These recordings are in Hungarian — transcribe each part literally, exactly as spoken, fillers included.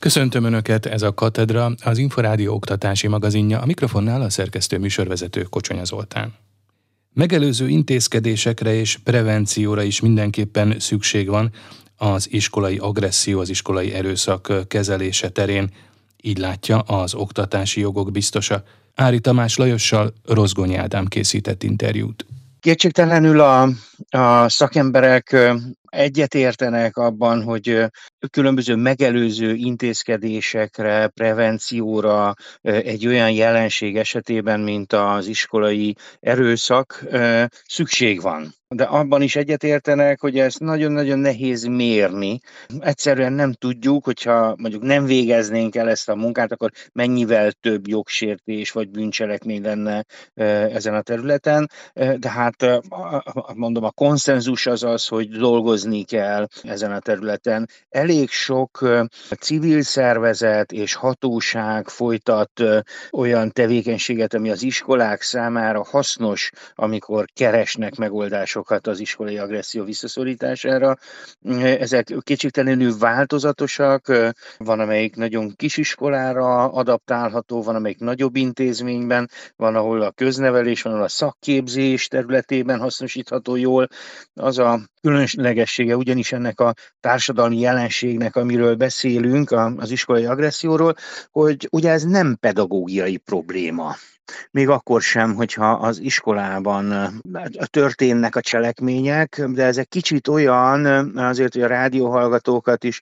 Köszöntöm Önöket, ez a Katedra, az Inforádió oktatási magazinja, a mikrofonnál a szerkesztő műsorvezető Kocsonya Zoltán. Megelőző intézkedésekre és prevencióra is mindenképpen szükség van az iskolai agresszió, az iskolai erőszak kezelése terén, így látja az oktatási jogok biztosa. Aáry Tamás Lajossal Rozgonyi Ádám készített interjút. Kétségtelenül a, a szakemberek egyetértenek abban, hogy különböző megelőző intézkedésekre, prevencióra egy olyan jelenség esetében, mint az iskolai erőszak, szükség van. De abban is egyetértenek, hogy ezt nagyon-nagyon nehéz mérni. Egyszerűen nem tudjuk, hogyha mondjuk nem végeznénk el ezt a munkát, akkor mennyivel több jogsértés vagy bűncselekmény lenne ezen a területen. De hát mondom, a konszenzus az az, hogy dolgozni kell ezen a területen. Elég sok civil szervezet és hatóság folytat olyan tevékenységet, ami az iskolák számára hasznos, amikor keresnek megoldásokat az iskolai agresszió visszaszorítására. Ezek kétségtelenül változatosak, van amelyik nagyon kis iskolára adaptálható, van amelyik nagyobb intézményben, van ahol a köznevelés, van ahol a szakképzés területében hasznosítható jól. Az a különlegessége ugyanis ennek a társadalmi jelenségnek, amiről beszélünk, az iskolai agresszióról, hogy ugye ez nem pedagógiai probléma. Még akkor sem, hogyha az iskolában történnek a cselekmények, de ezek kicsit olyan, azért, hogy a rádióhallgatókat is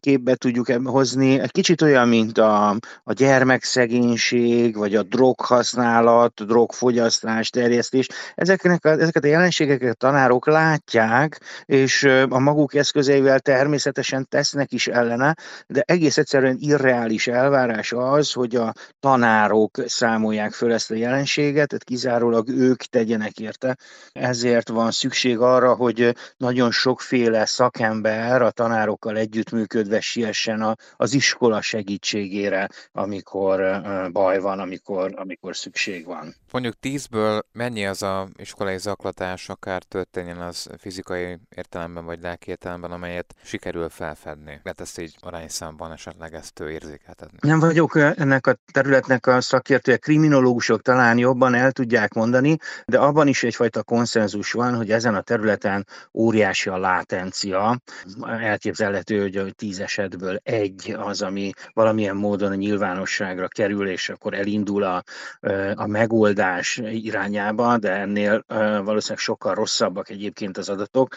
képbe tudjuk hozni, egy kicsit olyan, mint a, a gyermekszegénység, vagy a droghasználat, drogfogyasztás, terjesztés. Ezeknek a, ezeket a jelenségeket a tanárok látják, és a maguk eszközeivel természetesen tesznek is ellene, de egész egyszerűen irreális elvárás az, hogy a tanárok számolják fel ezt a jelenséget, tehát kizárólag ők tegyenek érte. Ezért van szükség arra, hogy nagyon sokféle szakember a tanárokkal együttműködve siessen az iskola segítségére, amikor baj van, amikor, amikor szükség van. Mondjuk tízből mennyi az a iskolai zaklatás, akár történjen az fizikai értelemben vagy lelki értelemben, amelyet sikerül felfedni? Mert ezt így arányszámban esetleg ezt érzékeltetni. Nem vagyok ennek a területnek a szakértője, kriminológus talán jobban el tudják mondani, de abban is egyfajta konszenzus van, hogy ezen a területen óriási a látencia. Elképzelhető, hogy a tíz esetből egy az, ami valamilyen módon a nyilvánosságra kerül, és akkor elindul a, a megoldás irányába, de ennél valószínűleg sokkal rosszabbak egyébként az adatok.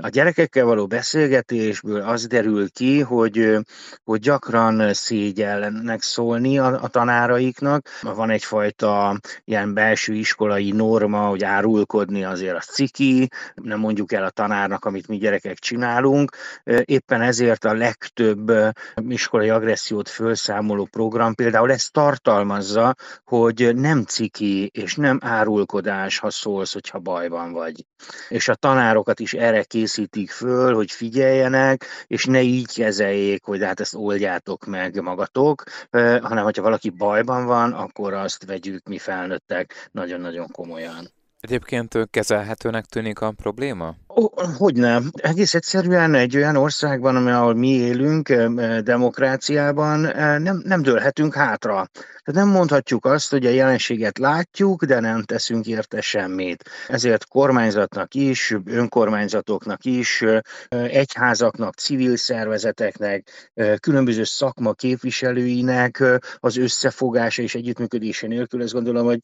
A gyerekekkel való beszélgetésből az derül ki, hogy, hogy gyakran szégyellennek szólni a, a tanáraiknak. Van egy fajta ilyen belső iskolai norma, hogy árulkodni azért a ciki, nem mondjuk el a tanárnak, amit mi gyerekek csinálunk. Éppen ezért a legtöbb iskolai agressziót felszámoló program például ezt tartalmazza, hogy nem ciki és nem árulkodás, ha szólsz, hogyha bajban vagy. És a tanárokat is erre készítik föl, hogy figyeljenek, és ne így kezeljék, hogy hát ezt oldjátok meg magatok, hanem hogyha valaki bajban van, akkor azt vegyük mi felnőttek nagyon-nagyon komolyan. Egyébként kezelhetőnek tűnik a probléma? Hogyne. Egész egyszerűen egy olyan országban, ahol mi élünk, demokráciában nem, nem dőlhetünk hátra. Tehát nem mondhatjuk azt, hogy a jelenséget látjuk, de nem teszünk érte semmit. Ezért kormányzatnak is, önkormányzatoknak is, egyházaknak, civil szervezeteknek, különböző szakma képviselőinek az összefogása és együttműködése nélkül azt gondolom, hogy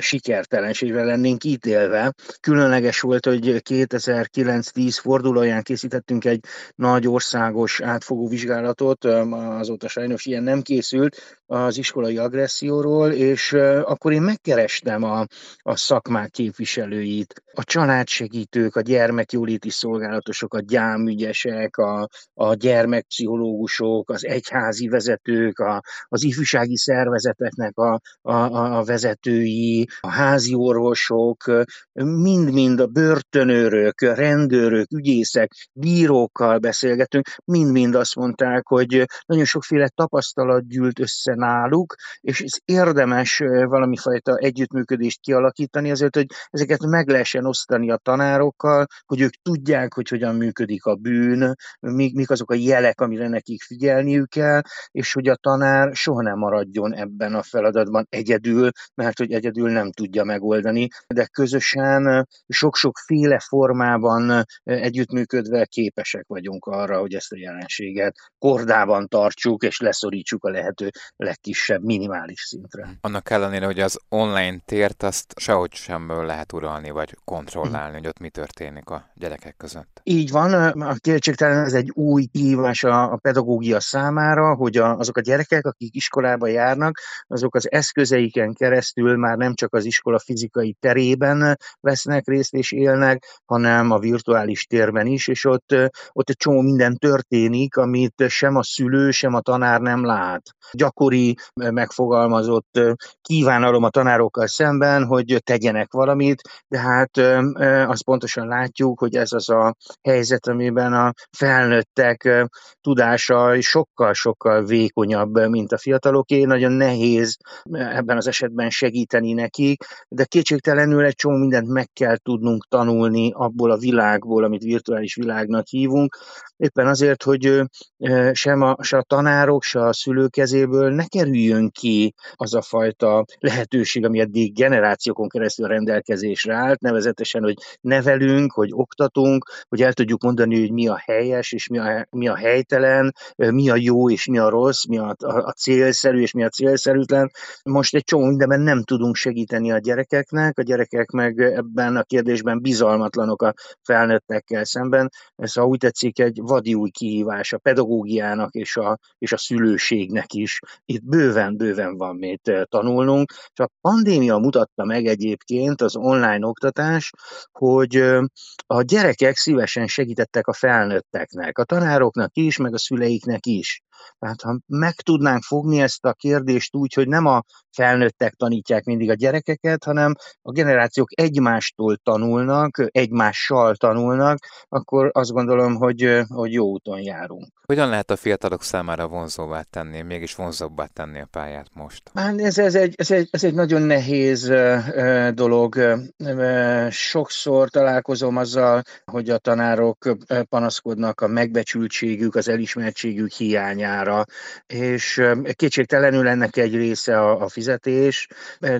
sikertelenségre lennénk ítélve. Különleges volt, hogy kétezer-kilenc tíz fordulóján készítettünk egy nagy országos átfogó vizsgálatot, azóta sajnos ilyen nem készült, az iskolai agresszióról, és akkor én megkerestem a, a szakmák képviselőit, a családsegítők, a gyermekjóléti szolgálatosok, a gyámügyesek, a, a gyermekpszichológusok, az egyházi vezetők, a, az ifjúsági szervezeteknek a, a, a vezetői, a házi orvosok, mind-mind a börtönőrök, rendőrök, ügyészek, bírókkal beszélgetünk, mind-mind azt mondták, hogy nagyon sokféle tapasztalat gyűlt össze náluk, és ez érdemes valami fajta együttműködést kialakítani azért, hogy ezeket meg lehessen osztani a tanárokkal, hogy ők tudják, hogy hogyan működik a bűn, mik azok a jelek, amire nekik figyelniük kell, és hogy a tanár soha nem maradjon ebben a feladatban egyedül, mert hogy egyedül nem tudja megoldani, de közösen sok-sokféle formában együttműködve képesek vagyunk arra, hogy ezt a jelenséget kordában tartsuk, és leszorítsuk a lehető legkisebb, minimális szintre. Annak ellenére, hogy az online tért azt sehogy sem lehet uralni, vagy kontrollálni, hogy ott mi történik a gyerekek között. Így van, a kétségtelen ez egy új kihívás a pedagógia számára, hogy azok a gyerekek, akik iskolába járnak, azok az eszközeiken keresztül már nem csak az iskola fizikai terében vesznek részt és élnek, hanem a virtuális térben is, és ott, ott egy csomó minden történik, amit sem a szülő, sem a tanár nem lát. Gyakori megfogalmazott kívánalom a tanárokkal szemben, hogy tegyenek valamit, de hát azt pontosan látjuk, hogy ez az a helyzet, amiben a felnőttek tudása sokkal-sokkal vékonyabb, mint a fiataloké, nagyon nehéz ebben az esetben segíteni nekik, de kétségtelenül egy csomó mindent meg kell tudnunk tanulni abból a világból, amit virtuális világnak hívunk, éppen azért, hogy sem a, se a tanárok, se a szülők kezéből ne kerüljön ki az a fajta lehetőség, ami eddig generációkon keresztül rendelkezésre állt, nevezetesen, hogy nevelünk, hogy oktatunk, hogy el tudjuk mondani, hogy mi a helyes és mi a, mi a helytelen, mi a jó és mi a rossz, mi a, a, a célszerű és mi a célszerűtlen. Most egy csomó mindenben nem tudunk segíteni a gyerekeknek, a gyerekek meg ebben a kérdésben bizalmatlanok a felnőttekkel szemben. Ez, ha úgy tetszik, egy vadi új kihívás a pedagógiának és a, és a szülőségnek is. Itt bőven-bőven van mit tanulnunk. És a pandémia mutatta meg egyébként az online oktatás, hogy a gyerekek szívesen segítettek a felnőtteknek, a tanároknak is, meg a szüleiknek is. Tehát ha meg tudnánk fogni ezt a kérdést úgy, hogy nem a felnőttek tanítják mindig a gyerekeket, hanem a generációk egymástól tanulnak, egymással tanulnak, akkor azt gondolom, hogy, hogy jó úton járunk. Hogyan lehet a fiatalok számára vonzóbbá tenni, mégis vonzóbbá tenni a pályát most? Hát ez, ez, egy, ez, egy, ez egy nagyon nehéz dolog. Sokszor találkozom azzal, hogy a tanárok panaszkodnak a megbecsültségük, az elismertségük hiányára. És kétségtelenül ennek egy része a, a fizetés,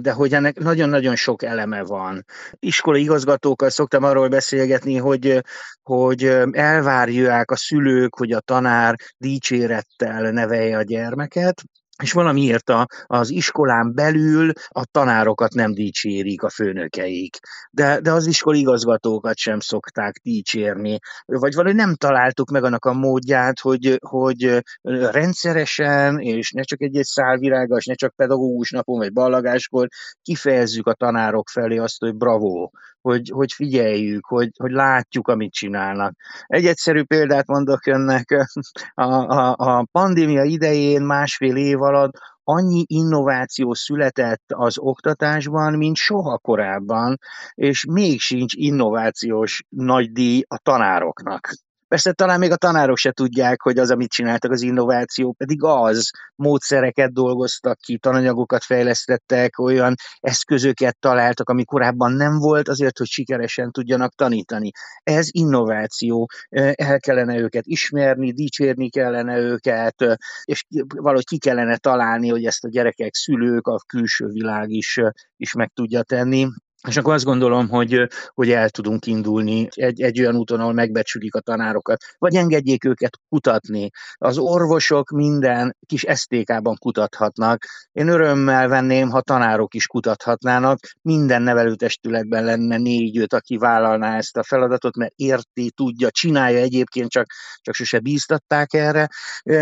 de hogy ennek nagyon-nagyon sok eleme van. Iskolai igazgatókkal szoktam arról beszélgetni, hogy, hogy elvárják a szülők, hogy a tanár dicsérettel nevelje a gyermeket, és valamiért a, az iskolán belül a tanárokat nem dicsérik a főnökeik, de, de az iskolai igazgatókat sem szokták dicsérni, vagy valahogy nem találtuk meg annak a módját, hogy, hogy rendszeresen, és ne csak egy-egy szálvirággal, és ne csak pedagógus napon, vagy ballagáskor kifejezzük a tanárok felé azt, hogy bravo, hogy, hogy figyeljük, hogy, hogy látjuk, amit csinálnak. Egy egyszerű példát mondok önnek, a, a, a pandémia idején másfél év alatt annyi innováció született az oktatásban, mint soha korábban, és még sincs innovációs nagy díj a tanároknak. Persze talán még a tanárok se tudják, hogy az, amit csináltak, az innováció, pedig az módszereket dolgoztak ki, tananyagokat fejlesztettek, olyan eszközöket találtak, ami korábban nem volt, azért, hogy sikeresen tudjanak tanítani. Ez innováció, el kellene őket ismerni, dicsérni kellene őket, és valahogy ki kellene találni, hogy ezt a gyerekek, szülők, a külső világ is, is meg tudja tenni. És akkor azt gondolom, hogy, hogy el tudunk indulni egy, egy olyan úton, ahol megbecsülik a tanárokat, vagy engedjék őket kutatni. Az orvosok minden kis esztékában kutathatnak. Én örömmel venném, ha tanárok is kutathatnának. Minden nevelőtestületben lenne négy-öt, aki vállalná ezt a feladatot, mert érti, tudja, csinálja egyébként, csak, csak sose bíztatták erre,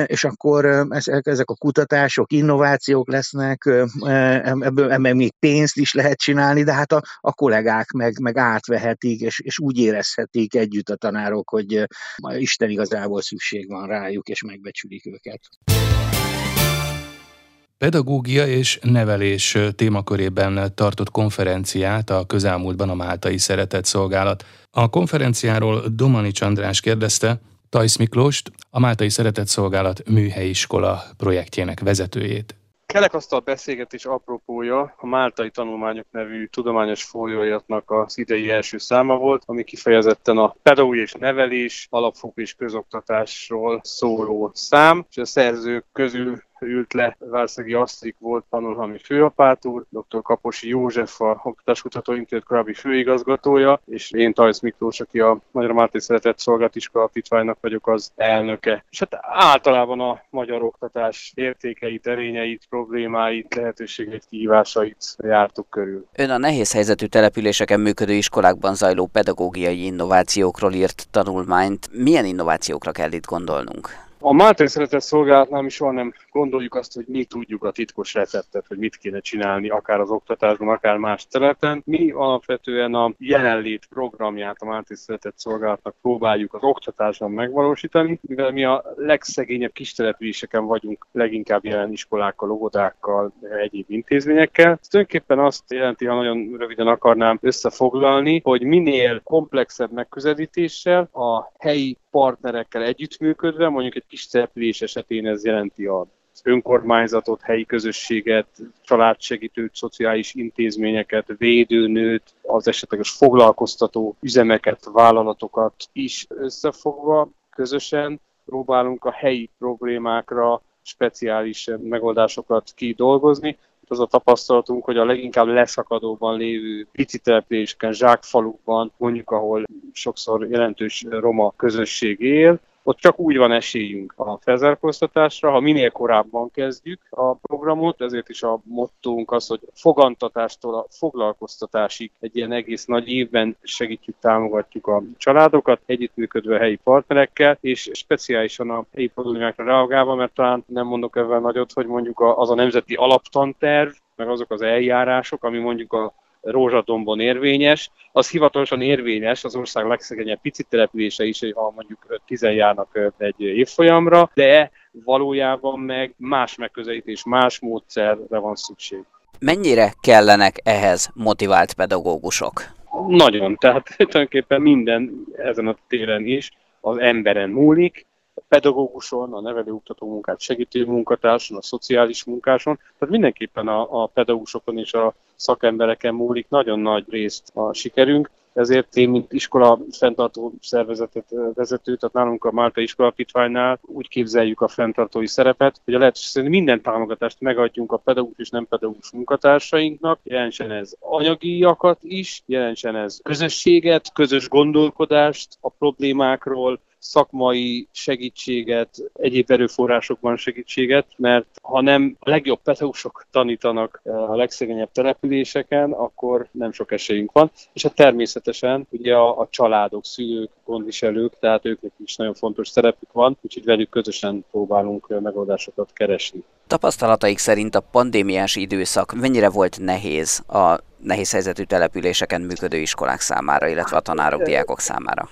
és akkor ezek a kutatások, innovációk lesznek, ebből még pénzt is lehet csinálni, de hát a a kollégák meg, meg átvehetik, és, és úgy érezhetik együtt a tanárok, hogy Isten igazából szükség van rájuk, és megbecsülik őket. Pedagógia és nevelés témakörében tartott konferenciát a közelmúltban a Máltai Szeretetszolgálat. A konferenciáról Domani Csandrás kérdezte Tajsz Miklóst, a Máltai Szeretetszolgálat műhelyiskola projektjének vezetőjét. Kerekasztal beszélgetés apropója a Máltai Tanulmányok nevű tudományos folyóiratnak az idei első száma volt, ami kifejezetten a pedagógia és nevelés, alapfokú és közoktatásról szóló szám, és a szerzők közül ült le Várszegi Asztrik volt tanulhalmi főapátor, doktor Kaposi József, a Oktatáskutató Intézet korábbi főigazgatója, és én Tajsz Miklós, aki a Magyar Máltai Szeretetszolgálat Iskola Alapítványnak vagyok az elnöke. És hát általában a magyar oktatás értékeit, erényeit, problémáit, lehetőségeit, kihívásait jártuk körül. Ön a nehéz helyzetű településeken működő iskolákban zajló pedagógiai innovációkról írt tanulmányt. Milyen innovációkra kell itt gondolnunk? A Máltai Szeretetszolgálatnál mi soha nem gondoljuk azt, hogy mi tudjuk a titkos receptet, hogy mit kéne csinálni, akár az oktatásban, akár más területen. Mi alapvetően a jelenlét programját a Máltai Szeretetszolgálatnak próbáljuk az oktatásban megvalósítani, mivel mi a legszegényebb kistelepüléseken vagyunk, leginkább jelen iskolákkal, óvodákkal, egyéb intézményekkel. Ez tulajdonképpen azt jelenti, ha nagyon röviden akarnám összefoglalni, hogy minél komplexebb megközelítéssel a helyi partnerekkel együttműködve, mondjuk egy kis település esetén ez jelenti a önkormányzatot, helyi közösséget, családsegítőt, szociális intézményeket, védőnőt, az esetleges foglalkoztató üzemeket, vállalatokat is összefogva közösen próbálunk a helyi problémákra speciális megoldásokat kidolgozni. Az a tapasztalatunk, hogy a leginkább leszakadóban lévő pici településeken, zsákfalukban, mondjuk ahol sokszor jelentős roma közösség él, ott csak úgy van esélyünk a felzárkóztatásra, ha minél korábban kezdjük a programot, ezért is a mottónk az, hogy fogantatástól a foglalkoztatásig egy ilyen egész nagy évben segítjük, támogatjuk a családokat, együttműködve a helyi partnerekkel, és speciálisan a helyi problémákra reagálva, mert talán nem mondok ebben nagyot, hogy mondjuk az a nemzeti alaptanterv, meg azok az eljárások, ami mondjuk a Rózsadombon érvényes, az hivatalosan érvényes az ország legszegényebb pici települése is, ha mondjuk tizen járnak egy évfolyamra, de valójában meg más megközelítés, más módszerre van szükség. Mennyire kellenek ehhez motivált pedagógusok? Nagyon, tehát tulajdonképpen minden ezen a téren is az emberen múlik, a pedagóguson, a nevelő-oktató munkát segítő munkatárson, a szociális munkáson, tehát mindenképpen a, a pedagógusokon és a szakembereken múlik nagyon nagy részt a sikerünk, ezért én, mint iskola fenntartó szervezetet vezető, tehát nálunk a Máltai Iskola Alapítványnál úgy képzeljük a fenntartói szerepet, hogy a lehetőség szerint minden támogatást megadjunk a pedagógus és nem pedagógus munkatársainknak, jelentsen ez anyagiakat is, jelentsen ez közösséget, közös gondolkodást a problémákról, szakmai segítséget, egyéb erőforrásokban segítséget, mert ha nem a legjobb pedagógusok tanítanak a legszegényebb településeken, akkor nem sok esélyünk van. És hát természetesen ugye a, a családok, szülők, gondviselők, tehát őknek is nagyon fontos szerepük van, úgyhogy velük közösen próbálunk megoldásokat keresni. Tapasztalataik szerint a pandémiás időszak mennyire volt nehéz a nehéz helyzetű településeken működő iskolák számára, illetve a tanárok, diákok számára?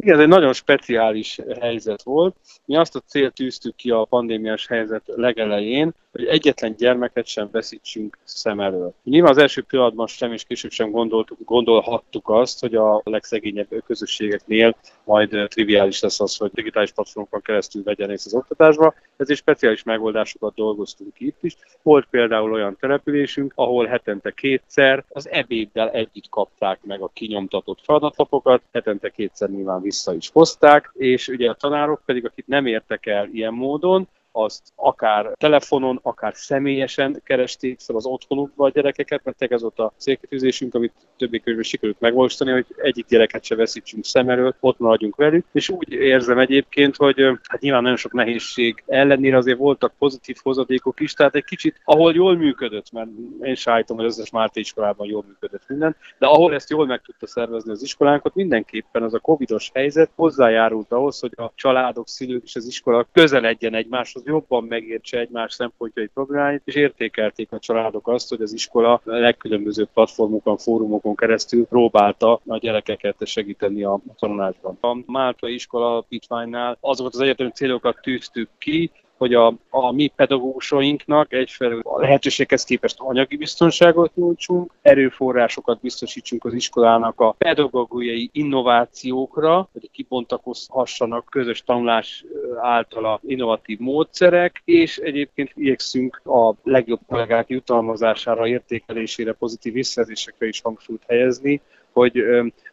Igen, ez egy nagyon speciális helyzet volt. Mi azt a célt tűztük ki a pandémiás helyzet legelején, hogy egyetlen gyermeket sem veszítsünk szem elől. Nyilván az első pillanatban sem, és később sem gondoltuk, gondolhattuk azt, hogy a legszegényebb közösségeknél majd triviális lesz az, hogy digitális platformokon keresztül vegyen részt az oktatásba. Ezért speciális megoldásokat dolgoztunk ki itt is. Volt például olyan településünk, ahol hetente kétszer az ebéddel együtt kapták meg a kinyomtatott feladatlapokat, hetente kétszer nyilván vissza is hozták, és ugye a tanárok pedig, akik nem értek el ilyen módon, azt akár telefonon, akár személyesen keresték fel az otthonukba a gyerekeket, mert ez volt a célkitűzésünk, amit többé körülbelül sikerült megvalósítani, hogy egyik gyereket se veszítsünk szem elől, ott maradjunk velük. És úgy érzem egyébként, hogy hát nyilván nagyon sok nehézség ellenére azért voltak pozitív hozadékok is, tehát egy kicsit, ahol jól működött, mert én sajtom, hogy az összes Máltai iskolában jól működött minden, de ahol ezt jól meg tudta szervezni az iskolánkat, mindenképpen az a covidos helyzet hozzájárult ahhoz, hogy a családok, szülők és az iskola közeledjen egymáshoz, jobban megértse egymás szempontjai, problémáit, és értékelték a családok azt, hogy az iskola legkülönbözőbb platformokon, fórumokon keresztül próbálta a gyerekeket segíteni a tanulásban. A Máltai Iskola Alapítványnál azokat az egyetemi célokat tűztük ki, hogy a, a mi pedagógusainknak egyfelől a lehetőséghez képest anyagi biztonságot nyújtsunk, erőforrásokat biztosítsunk az iskolának a pedagógiai innovációkra, hogy kibontakozhassanak közös tanulás által a innovatív módszerek, és egyébként igyekszünk a legjobb kollégák jutalmazására, értékelésére, pozitív visszajelzésekre is hangsúlyt helyezni, hogy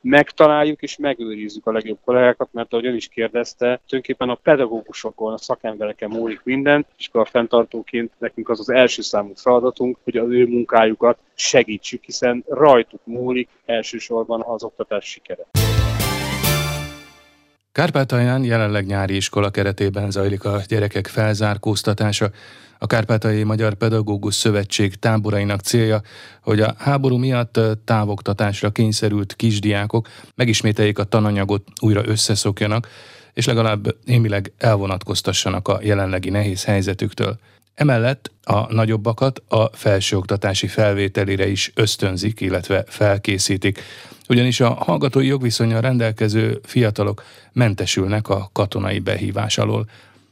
megtaláljuk és megőrizzük a legjobb kollégákat, mert ahogy ön is kérdezte, tulajdonképpen a pedagógusokon, a szakembereken múlik minden, és akkor a fenntartóként nekünk az az első számú feladatunk, hogy az ő munkájukat segítsük, hiszen rajtuk múlik elsősorban az oktatás sikere. Kárpátalján jelenleg nyári iskola keretében zajlik a gyerekek felzárkóztatása. A Kárpátaljai Magyar Pedagógus Szövetség táborainak célja, hogy a háború miatt távoktatásra kényszerült kisdiákok megismételjék a tananyagot, újra összeszokjanak, és legalább némileg elvonatkoztassanak a jelenlegi nehéz helyzetüktől. Emellett a nagyobbakat a felsőoktatási felvételire is ösztönzik, illetve felkészítik. Ugyanis a hallgatói jogviszonnyal rendelkező fiatalok mentesülnek a katonai behívás alól.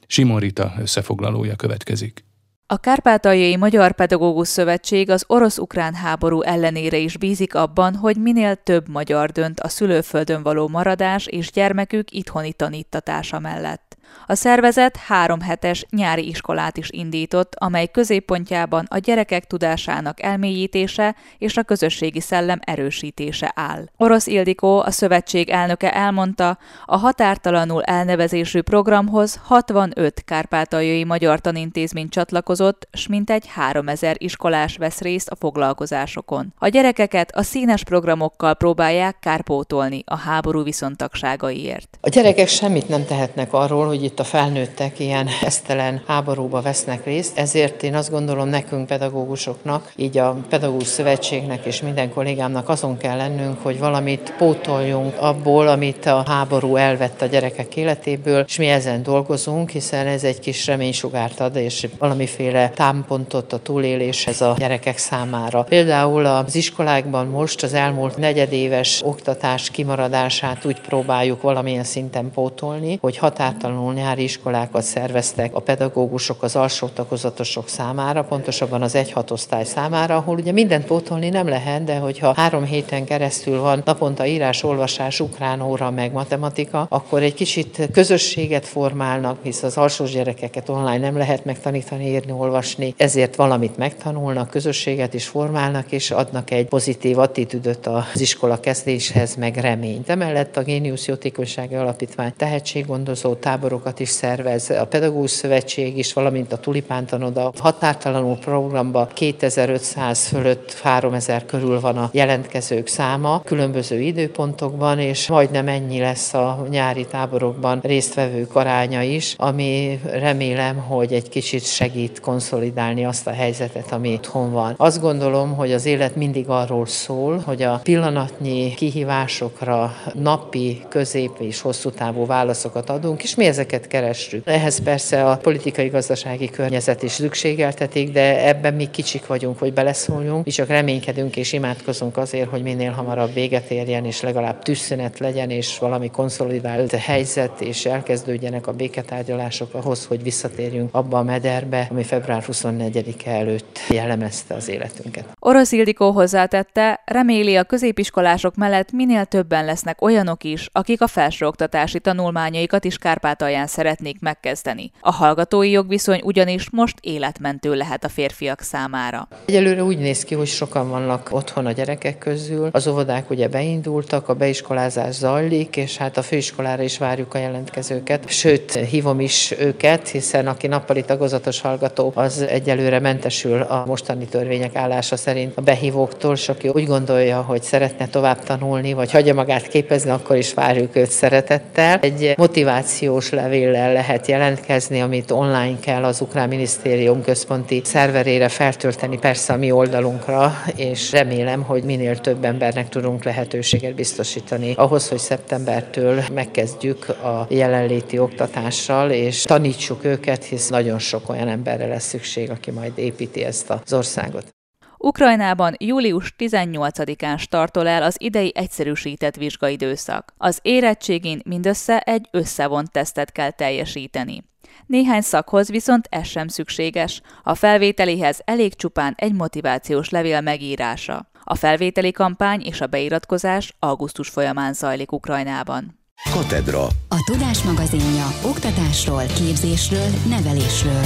Simon Rita összefoglalója következik. A Kárpátaljai Magyar Pedagógus Szövetség az orosz-ukrán háború ellenére is bízik abban, hogy minél több magyar dönt a szülőföldön való maradás és gyermekük itthoni tanítatása mellett. A szervezet három hetes nyári iskolát is indított, amely középpontjában a gyerekek tudásának elmélyítése és a közösségi szellem erősítése áll. Orosz Ildikó, a szövetség elnöke elmondta, a határtalanul elnevezésű programhoz hatvanöt kárpátaljai magyar tanintézmény csatlakozott, s mintegy háromezer iskolás vesz részt a foglalkozásokon. A gyerekeket a színes programokkal próbálják kárpótolni a háború viszontagságaiért. A gyerekek semmit nem tehetnek arról, hogy itt a felnőttek ilyen esztelen háborúba vesznek részt, ezért én azt gondolom, nekünk pedagógusoknak, így a pedagógus szövetségnek és minden kollégámnak azon kell lennünk, hogy valamit pótoljunk abból, amit a háború elvett a gyerekek életéből, és mi ezen dolgozunk, hiszen ez egy kis reménysugárt ad, és valamiféle támpontot a túléléshez a gyerekek számára. Például az iskolákban most az elmúlt negyedéves oktatás kimaradását úgy próbáljuk valamilyen szinten pótolni, hogy határtalanul nyári iskolákat szerveztek a pedagógusok az alsó tagozatosok számára, pontosabban az egy-hat osztály számára, ahol ugye mindent pótolni nem lehet, de hogyha három héten keresztül van naponta írás, olvasás, ukrán óra, meg matematika, akkor egy kicsit közösséget formálnak, hisz az alsós gyerekeket online nem lehet megtanítani, írni, olvasni, ezért valamit megtanulnak, közösséget is formálnak, és adnak egy pozitív attitűdöt az iskola kezdéshez, meg reményt. Emellett a Génius Jótékonysági Alapítvány tehetséggondozó tábor is szervez, a Pedagógus Szövetség is, valamint a Tulipántanoda. Határtalanul programban kétezer-ötszáz fölött, háromezer körül van a jelentkezők száma, különböző időpontokban, és majdnem ennyi lesz a nyári táborokban résztvevők aránya is, ami remélem, hogy egy kicsit segít konszolidálni azt a helyzetet, ami otthon van. Azt gondolom, hogy az élet mindig arról szól, hogy a pillanatnyi kihívásokra napi, közép és hosszú távú válaszokat adunk, és mi ezek keressük. Ehhez persze a politikai-gazdasági környezet is szükségeltetik, de ebben mi kicsik vagyunk, hogy beleszóljunk, mi csak reménykedünk és imádkozunk azért, hogy minél hamarabb véget érjen, és legalább tűzszünet legyen, és valami konszolidált helyzet, és elkezdődjenek a béketárgyalások ahhoz, hogy visszatérjünk abba a mederbe, ami február huszonnegyedike előtt jellemezte az életünket. Orosz Ildikó hozzátette, reméli, a középiskolások mellett minél többen lesznek olyanok is, akik a felsőoktatási tanulmányaikat is Kárpátalján szeretnék megkezdeni. A hallgatói jogviszony ugyanis most életmentő lehet a férfiak számára. Egyelőre úgy néz ki, hogy sokan vannak otthon a gyerekek közül. Az óvodák ugye beindultak, a beiskolázás zajlik, és hát a főiskolára is várjuk a jelentkezőket. Sőt, hívom is őket, hiszen aki nappali tagozatos hallgató, az egyelőre mentesül a mostani törvények állása szerint a behívóktól, és aki úgy gondolja, hogy szeretne tovább tanulni, vagy hagyja magát képezni, akkor is várjuk őt szeretettel. Egy motivációs levéllel lehet jelentkezni, amit online kell az Ukrán Minisztérium központi szerverére feltölteni, persze a mi oldalunkra, és remélem, hogy minél több embernek tudunk lehetőséget biztosítani ahhoz, hogy szeptembertől megkezdjük a jelenléti oktatással, és tanítsuk őket, hisz nagyon sok olyan emberre lesz szükség, aki majd építi ezt az országot. Ukrajnában július tizennyolcadikán startol el az idei egyszerűsített vizsgaidőszak. Az érettségin mindössze egy összevont tesztet kell teljesíteni. Néhány szakhoz viszont ez sem szükséges. A felvételihez elég csupán egy motivációs levél megírása. A felvételi kampány és a beiratkozás augusztus folyamán zajlik Ukrajnában. Katedra. A Tudás magazinja oktatásról, képzésről, nevelésről.